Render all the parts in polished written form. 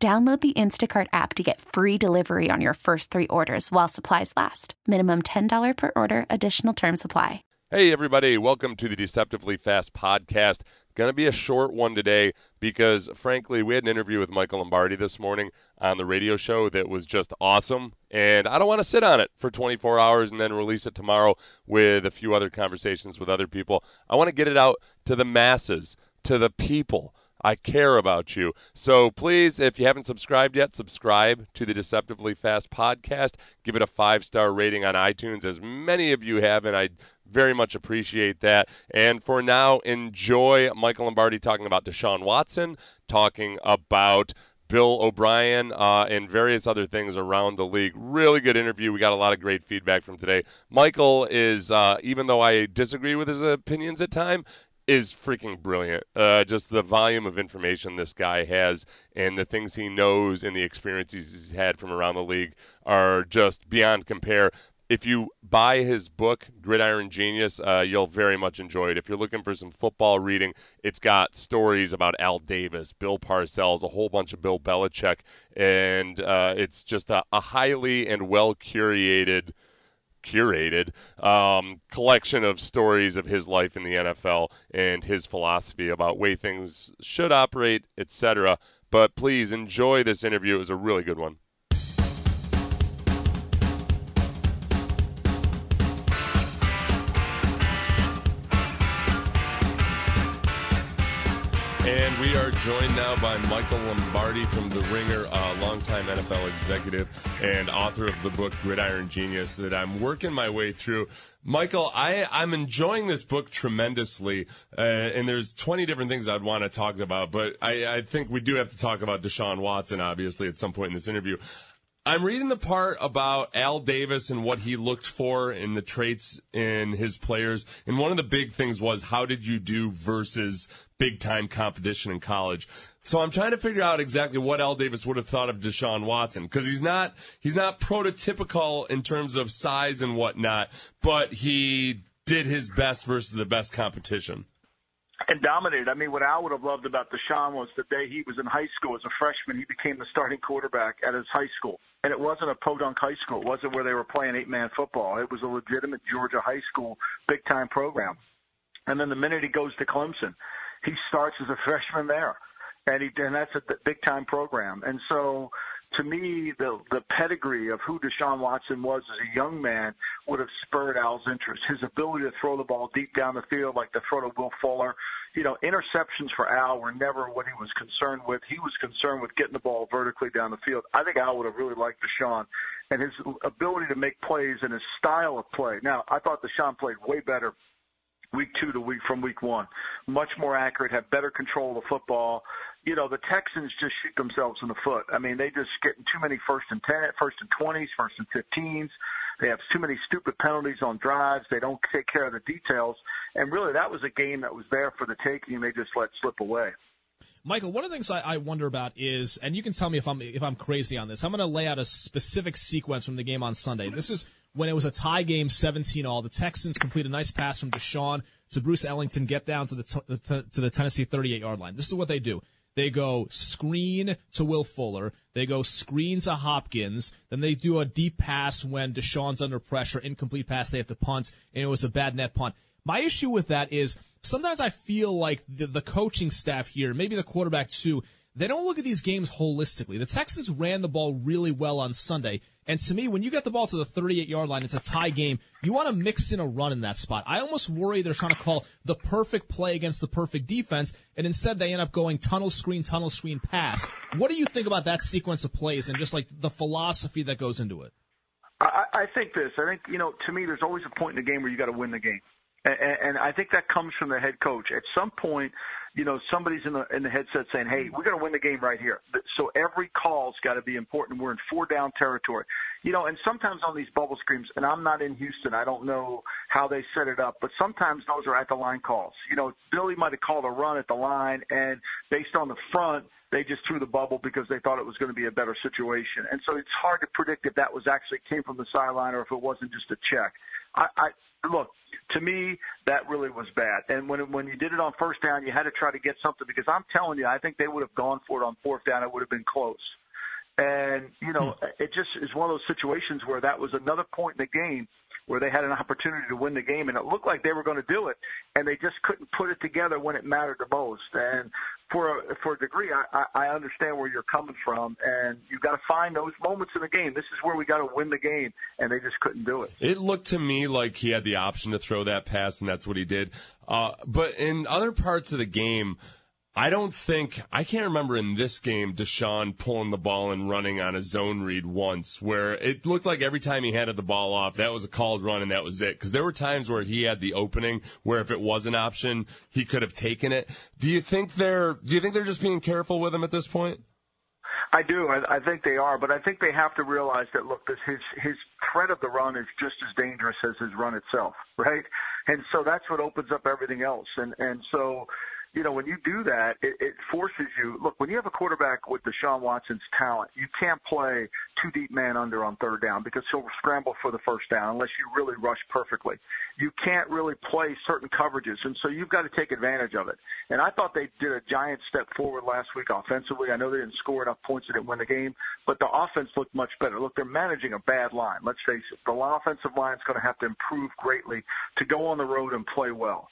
Download the Instacart app to get free delivery on your first three orders while supplies last. Minimum $10 per order. Additional terms apply. Hey, everybody. Welcome to the Deceptively Fast podcast. Going to be a short one today because, frankly, we had an interview with Michael Lombardi this morning on the radio show that was just awesome. And I don't want to sit on it for 24 hours and then release it tomorrow with a few other conversations with other people. I want to get it out to the masses, to the people. I care about you. So please, if you haven't subscribed yet, subscribe to the Deceptively Fast podcast. Give it a 5-star rating on iTunes, as many of you have, and I very much appreciate that. And for now, enjoy Michael Lombardi talking about Deshaun Watson, talking about Bill O'Brien, and various other things around the league. Really good interview. We got a lot of great feedback from today. Michael is, even though I disagree with his opinions at times, is freaking brilliant. Just the volume of information this guy has and the things he knows and the experiences he's had from around the league are just beyond compare. If you buy his book, Gridiron Genius, you'll very much enjoy it. If you're looking for some football reading, it's got stories about Al Davis, Bill Parcells, a whole bunch of Bill Belichick, and it's just a highly and well-curated collection of stories of his life in the NFL and his philosophy about way things should operate, etc. But please enjoy this interview. It was a really good one. And we are joined now by Michael Lombardi from The Ringer, a longtime NFL executive and author of the book Gridiron Genius that I'm working my way through. Michael, I'm enjoying this book tremendously, and there's 20 different things I'd want to talk about, but I think we do have to talk about Deshaun Watson, obviously, at some point in this interview. I'm reading the part about Al Davis and what he looked for and the traits in his players. And one of the big things was, how did you do versus big-time competition in college? So I'm trying to figure out exactly what Al Davis would have thought of Deshaun Watson, because he's not prototypical in terms of size and whatnot, but he did his best versus the best competition. And dominated. I mean, what Al would have loved about Deshaun was the day he was in high school as a freshman, he became the starting quarterback at his high school. And it wasn't a podunk high school. It wasn't where they were playing 8-man football. It was a legitimate Georgia high school big-time program. And then the minute he goes to Clemson, he starts as a freshman there. And that's a big-time program. And so – to me, the pedigree of who Deshaun Watson was as a young man would have spurred Al's interest. His ability to throw the ball deep down the field like the throw to Will Fuller. You know, interceptions for Al were never what he was concerned with. He was concerned with getting the ball vertically down the field. I think Al would have really liked Deshaun and his ability to make plays and his style of play. Now, I thought Deshaun played way better week two from week one. Much more accurate, had better control of the football. You know, the Texans just shoot themselves in the foot. I mean, they just get too many first and 10, first and 20s, first and 15s. They have too many stupid penalties on drives. They don't take care of the details. And really, that was a game that was there for the taking, and they just let slip away. Michael, one of the things I wonder about is, and you can tell me if I'm crazy on this, I'm going to lay out a specific sequence from the game on Sunday. This is when it was a tie game, 17-all. The Texans complete a nice pass from Deshaun to Bruce Ellington, get down to the Tennessee 38-yard line. This is what they do. They go screen to Will Fuller. They go screen to Hopkins. Then they do a deep pass when Deshaun's under pressure, incomplete pass. They have to punt, and it was a bad net punt. My issue with that is sometimes I feel like the coaching staff here, maybe the quarterback too, they don't look at these games holistically. The Texans ran the ball really well on Sunday. And to me, when you get the ball to the 38-yard line, it's a tie game. You want to mix in a run in that spot. I almost worry they're trying to call the perfect play against the perfect defense, and instead they end up going tunnel screen, pass. What do you think about that sequence of plays and just like the philosophy that goes into it? I think this. I think, you know, to me, there's always a point in the game where you got to win the game. And I think that comes from the head coach. At some point, you know, somebody's in the headset saying, hey, we're going to win the game right here. So every call's got to be important. We're in four-down territory. You know, and sometimes on these bubble screens, and I'm not in Houston, I don't know how they set it up, but sometimes those are at-the-line calls. You know, Billy might have called a run at the line, and based on the front, they just threw the bubble because they thought it was going to be a better situation. And so it's hard to predict if that was actually came from the sideline or if it wasn't just a check. Look, to me, that really was bad. And when you did it on first down, you had to try to get something because I'm telling you, I think they would have gone for it on fourth down. It would have been close. And, you know, it just is one of those situations where that was another point in the game where they had an opportunity to win the game, and it looked like they were going to do it, and they just couldn't put it together when it mattered the most. And for a degree, I understand where you're coming from, and you've got to find those moments in the game. This is where we got to win the game, and they just couldn't do it. It looked to me like he had the option to throw that pass, and that's what he did. But in other parts of the game, I can't remember in this game Deshaun pulling the ball and running on a zone read once, where it looked like every time he handed the ball off, that was a called run and that was it. Because there were times where he had the opening where if it was an option, he could have taken it. Do you think they're just being careful with him at this point? I do. I think they are, but I think they have to realize that, look, his threat of the run is just as dangerous as his run itself, right? And so that's what opens up everything else. And so, you know, when you do that, it forces you – look, when you have a quarterback with Deshaun Watson's talent, you can't play two deep man under on third down because he'll scramble for the first down unless you really rush perfectly. You can't really play certain coverages, and so you've got to take advantage of it. And I thought they did a giant step forward last week offensively. I know they didn't score enough points that didn't win the game, but the offense looked much better. Look, they're managing a bad line. Let's face it, the offensive line is going to have to improve greatly to go on the road and play well.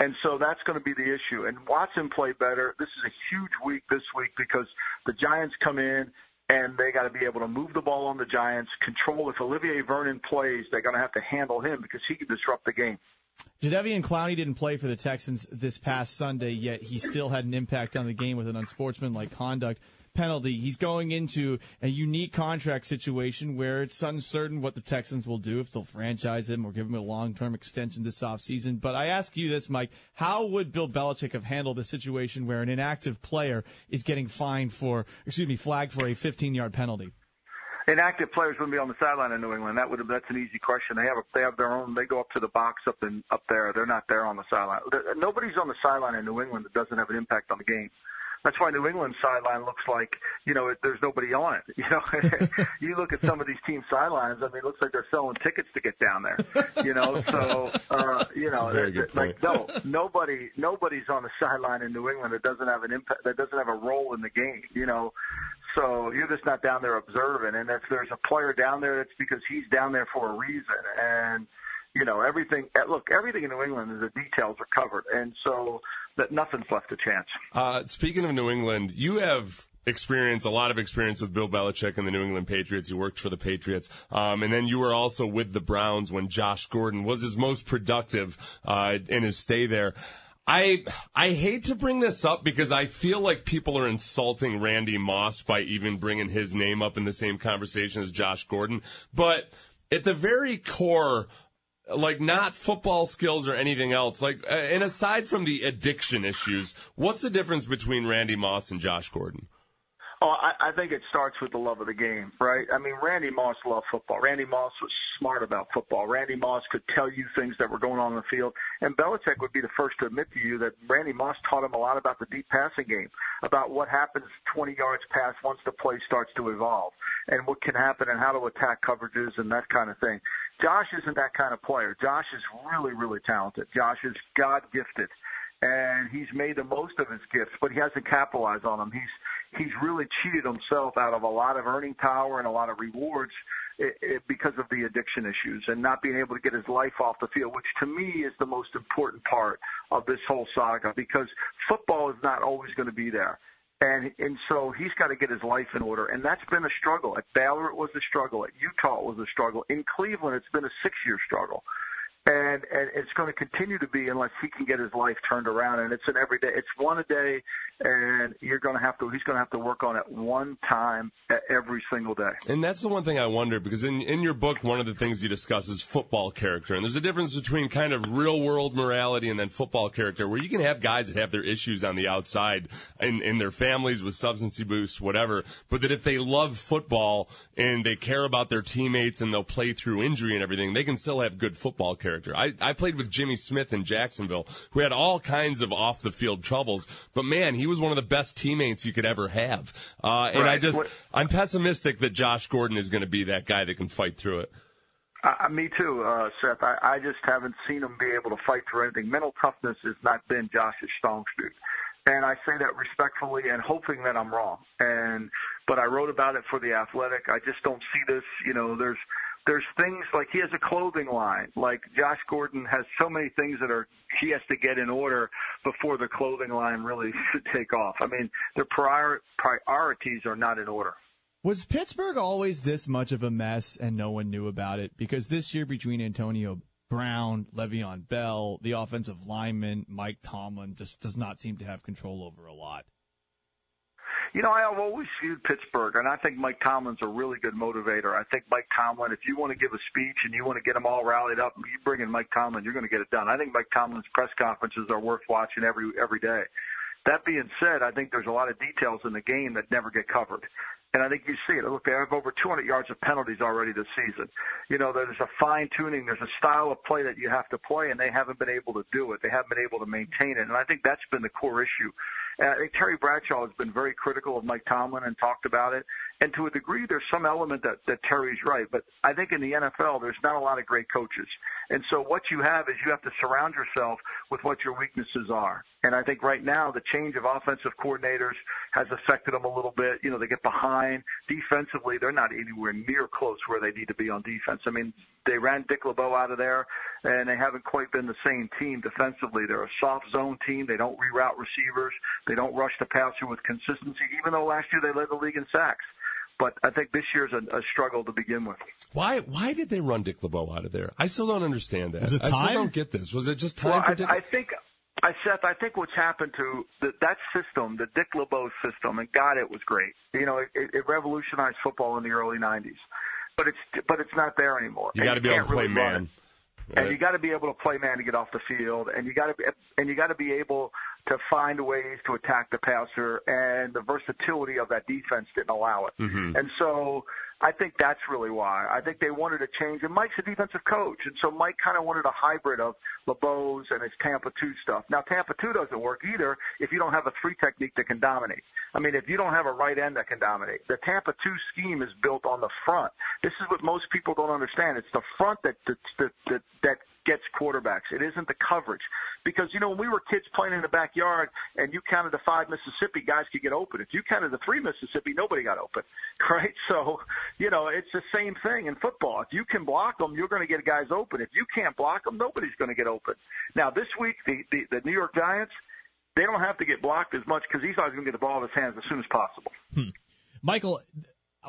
And so that's going to be the issue. And Watson played better. This is a huge week this week because the Giants come in and they got to be able to move the ball on the Giants, control. If Olivier Vernon plays, they're going to have to handle him because he can disrupt the game. Jadeveon Clowney didn't play for the Texans this past Sunday, yet he still had an impact on the game with an unsportsmanlike conduct penalty. He's going into a unique contract situation where it's uncertain what the Texans will do, if they'll franchise him or give him a long-term extension this offseason. But I ask you this, Mike, how would Bill Belichick have handled the situation where an inactive player is getting flagged for a 15-yard penalty? Inactive players wouldn't be on the sideline in New England. That's an easy question. They have their own. They go up to the box up there. They're not there on the sideline. Nobody's on the sideline in New England that doesn't have an impact on the game. That's why New England's sideline looks like, you know, there's nobody on it. You know, you look at some of these team sidelines. I mean, it looks like they're selling tickets to get down there. You know, so you know, like nobody's on the sideline in New England that doesn't have an impact, that doesn't have a role in the game. You know, so you're just not down there observing. And if there's a player down there, it's because he's down there for a reason. And you know, everything in New England is the details are covered, and so that nothing's left to chance. Speaking of New England, you have a lot of experience with Bill Belichick and the New England Patriots. You worked for the Patriots, and then you were also with the Browns when Josh Gordon was his most productive in his stay there. I hate to bring this up because I feel like people are insulting Randy Moss by even bringing his name up in the same conversation as Josh Gordon, but at the very core, like, not football skills or anything else. Like, and aside from the addiction issues, what's the difference between Randy Moss and Josh Gordon? Oh, I think it starts with the love of the game, right? I mean, Randy Moss loved football. Randy Moss was smart about football. Randy Moss could tell you things that were going on in the field. And Belichick would be the first to admit to you that Randy Moss taught him a lot about the deep passing game, about what happens 20 yards past once the play starts to evolve and what can happen and how to attack coverages and that kind of thing. Josh isn't that kind of player. Josh is really, really talented. Josh is God-gifted, and he's made the most of his gifts, but he hasn't capitalized on them. He's really cheated himself out of a lot of earning power and a lot of rewards because of the addiction issues and not being able to get his life off the field, which to me is the most important part of this whole saga because football is not always going to be there. And so he's got to get his life in order, and that's been a struggle. At Baylor, it was a struggle. At Utah, it was a struggle. In Cleveland, it's been a 6-year struggle. And it's going to continue to be unless he can get his life turned around. And it's an everyday. It's one a day, and you're going to have to. He's going to have to work on it one time every single day. And that's the one thing I wonder, because in your book, one of the things you discuss is football character. And there's a difference between kind of real world morality and then football character, where you can have guys that have their issues on the outside in their families with substance abuse, whatever. But that if they love football and they care about their teammates and they'll play through injury and everything, they can still have good football character. I played with Jimmy Smith in Jacksonville, who had all kinds of off-the-field troubles. But, man, he was one of the best teammates you could ever have. And right. I'm pessimistic that Josh Gordon is going to be that guy that can fight through it. Me too, Seth. I just haven't seen him be able to fight through anything. Mental toughness has not been Josh's strong suit. And I say that respectfully and hoping that I'm wrong. But I wrote about it for The Athletic. I just don't see this. You know, there's things like he has a clothing line. Like Josh Gordon has so many things that he has to get in order before the clothing line really should take off. I mean, the priorities are not in order. Was Pittsburgh always this much of a mess and no one knew about it? Because this year, between Antonio Brown, Le'Veon Bell, the offensive lineman, Mike Tomlin just does not seem to have control over a lot. You know, I've always viewed Pittsburgh, and I think Mike Tomlin's a really good motivator. I think Mike Tomlin, if you want to give a speech and you want to get them all rallied up, you bring in Mike Tomlin, you're going to get it done. I think Mike Tomlin's press conferences are worth watching every day. That being said, I think there's a lot of details in the game that never get covered. And I think you see it. Look, they have over 200 yards of penalties already this season. You know, there's a fine-tuning. There's a style of play that you have to play, and they haven't been able to do it. They haven't been able to maintain it. And I think that's been the core issue. I think Terry Bradshaw has been very critical of Mike Tomlin and talked about it. And to a degree, there's some element that Terry's right. But I think in the NFL, there's not a lot of great coaches. And so what you have is you have to surround yourself with what your weaknesses are. And I think right now the change of offensive coordinators has affected them a little bit. You know, they get behind. Defensively, they're not anywhere near close where they need to be on defense. I mean, they ran Dick LeBeau out of there, and they haven't quite been the same team defensively. They're a soft zone team. They don't reroute receivers. They don't rush the passer with consistency, even though last year they led the league in sacks. But I think this year's a struggle to begin with. Why did they run Dick LeBeau out of there? I still don't understand that. Was it time? I still don't get this. Was it just time for Dick? I think what's happened to that system, the Dick LeBeau system, and God, it was great. You know, it revolutionized football in the early 90s. But it's not there anymore. You got to be able to play man. And you got to be able to play man to get off the field, and you got to be able to find ways to attack the passer, and the versatility of that defense didn't allow it. Mm-hmm. And so I think that's really why. I think they wanted a change, and Mike's a defensive coach, and so Mike kind of wanted a hybrid of LeBeau's and his Tampa 2 stuff. Now, Tampa 2 doesn't work either if you don't have a three technique that can dominate. I mean, if you don't have a right end that can dominate. The Tampa 2 scheme is built on the front. This is what most people don't understand. It's the front that gets quarterbacks. It isn't the coverage. Because, you know, when we were kids playing in the backyard and you counted the 5 Mississippi, guys could get open. If you counted the 3 Mississippi, nobody got open, right? So, you know, it's the same thing in football. If you can block them, you're going to get guys open. If you can't block them, nobody's going to get open. Now, this week, the New York Giants, they don't have to get blocked as much because Esau's going to get the ball in his hands as soon as possible. Michael,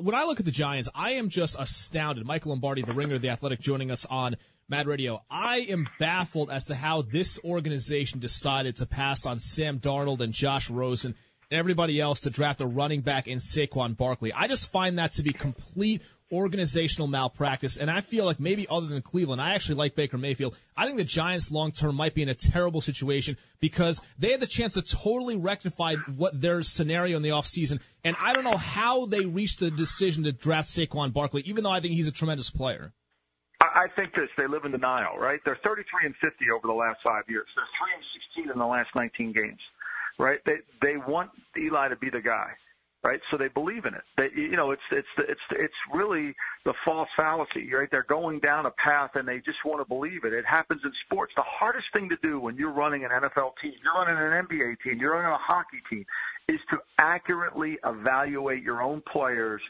when I look at the Giants, I am just astounded. Michael Lombardi, The Ringer, The Athletic, joining us on Mad Radio. I am baffled as to how this organization decided to pass on Sam Darnold and Josh Rosen and everybody else to draft a running back in Saquon Barkley. I just find that to be complete organizational malpractice, and I feel like maybe other than Cleveland, I actually like Baker Mayfield. I think the Giants long-term might be in a terrible situation because they had the chance to totally rectify what their scenario in the offseason, and I don't know how they reached the decision to draft Saquon Barkley, even though I think he's a tremendous player. I think this, they live in denial, right? They're 33-50 over the last 5 years. They're 3-16 in the last 19 games, right? They want Eli to be the guy, right? So they believe in it. It's really the false fallacy, right? They're going down a path and they just want to believe it. It happens in sports. The hardest thing to do when you're running an NFL team, you're running an NBA team, you're running a hockey team, is to accurately evaluate your own players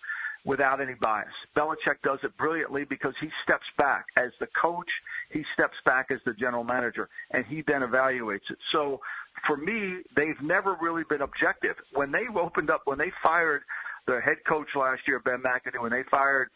without any bias. Belichick does it brilliantly because he steps back as the coach, he steps back as the general manager, and he then evaluates it. So for me, they've never really been objective. When they fired their head coach last year, Ben McAdoo, when they fired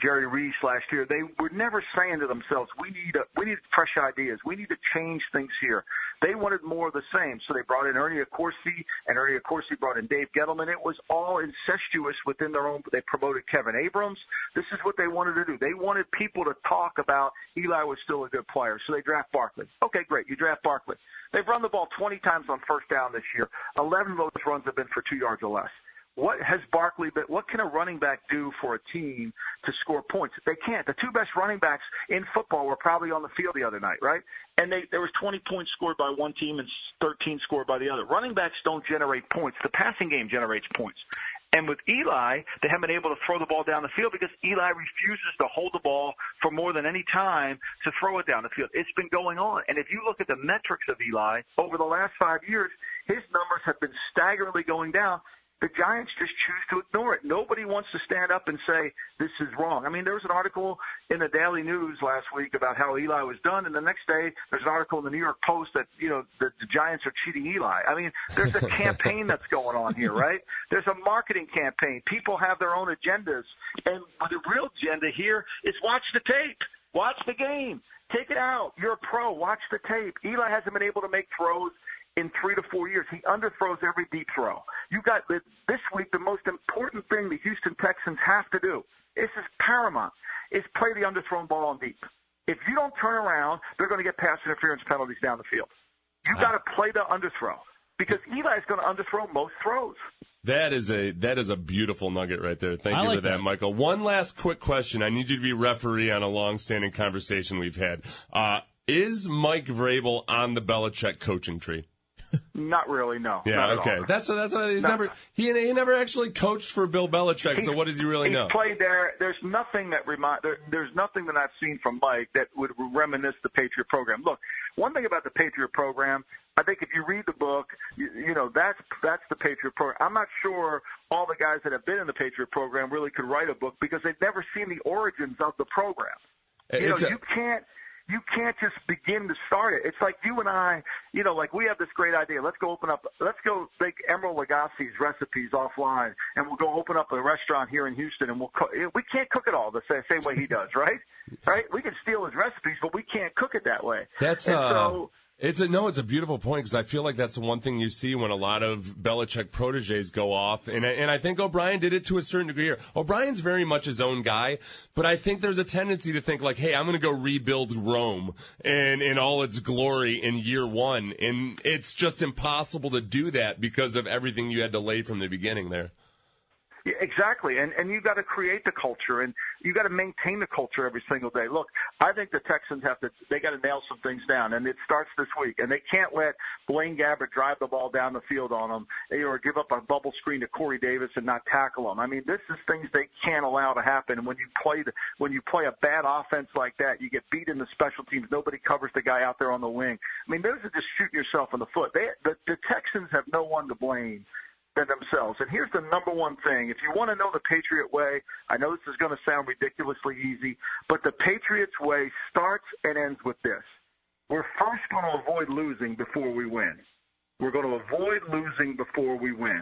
Jerry Reese last year, they were never saying to themselves, we need fresh ideas. We need to change things here. They wanted more of the same. So they brought in Ernie Accorsi, and Ernie Accorsi brought in Dave Gettleman. It was all incestuous within their own. They promoted Kevin Abrams. This is what they wanted to do. They wanted people to talk about Eli was still a good player. So they draft Barkley. Okay, great. You draft Barkley. They've run the ball 20 times on first down this year. 11 of those runs have been for 2 yards or less. What has Barkley been? What can a running back do for a team to score points? They can't. The two best running backs in football were probably on the field the other night, right? And there was 20 points scored by one team and 13 scored by the other. Running backs don't generate points. The passing game generates points. And with Eli, they haven't been able to throw the ball down the field because Eli refuses to hold the ball for more than any time to throw it down the field. It's been going on. And if you look at the metrics of Eli over the last 5 years, his numbers have been staggeringly going down. The Giants just choose to ignore it. Nobody wants to stand up and say, this is wrong. I mean, there was an article in the Daily News last week about how Eli was done, and the next day there's an article in the New York Post that, you know, the Giants are cheating Eli. I mean, there's a campaign that's going on here, right? There's a marketing campaign. People have their own agendas, and the real agenda here is watch the tape. Watch the game. Take it out. You're a pro. Watch the tape. Eli hasn't been able to make throws in 3 to 4 years. He underthrows every deep throw. You got this week the most important thing the Houston Texans have to do, this is paramount, is play the underthrown ball on deep. If you don't turn around, they're going to get pass interference penalties down the field. You got to play the underthrow because Eli is going to underthrow most throws. That is a beautiful nugget right there. Thank you for that, Michael. One last quick question. I need you to be referee on a long-standing conversation we've had. Is Mike Vrabel on the Belichick coaching tree? Not really, no. Yeah, okay. That's what he never actually coached for Bill Belichick. So what does he really know? He played there. There's nothing that there's nothing that I've seen from Mike that would reminisce the Patriot program. Look, one thing about the Patriot program, I think if you read the book, you know that's the Patriot program. I'm not sure all the guys that have been in the Patriot program really could write a book because they've never seen the origins of the program. You can't just begin to start it. It's like you and I, you know, like we have this great idea. Let's go take Emeril Lagasse's recipes offline, and we'll go open up a restaurant here in Houston, and we'll cook. We can't cook it all the same way he does, right? Right? We can steal his recipes, but we can't cook it that way. It's a beautiful point because I feel like that's the one thing you see when a lot of Belichick proteges go off, and I think O'Brien did it to a certain degree here. O'Brien's very much his own guy, but I think there's a tendency to think like, hey, I'm going to go rebuild Rome in all its glory in year one, and it's just impossible to do that because of everything you had to lay from the beginning there. Yeah, exactly, and you got to create the culture, and you got to maintain the culture every single day. Look, I think the Texans they got to nail some things down, and it starts this week. And they can't let Blaine Gabbert drive the ball down the field on them, or give up a bubble screen to Corey Davis and not tackle them. I mean, this is things they can't allow to happen. And when you play a bad offense like that, you get beat in the special teams. Nobody covers the guy out there on the wing. I mean, those are just shooting yourself in the foot. The Texans have no one to blame than themselves. And here's the number one thing. If you want to know the Patriot way, I know this is going to sound ridiculously easy, but the Patriots way starts and ends with this. We're first going to avoid losing before we win. We're going to avoid losing before we win.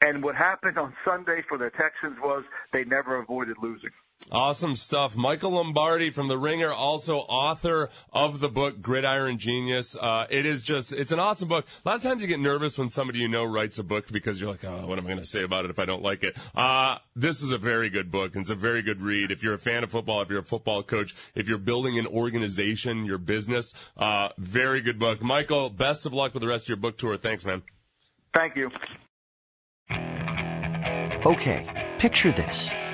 And what happened on Sunday for the Texans was they never avoided losing. Awesome stuff. Michael Lombardi from The Ringer, also author of the book Gridiron Genius. It's an awesome book. A lot of times you get nervous when somebody you know writes a book because you're like, oh, what am I going to say about it if I don't like it? This is a very good book, and it's a very good read. If you're a fan of football, if you're a football coach, if you're building an organization, your business, very good book. Michael, best of luck with the rest of your book tour. Thanks, man. Thank you. Okay, picture this.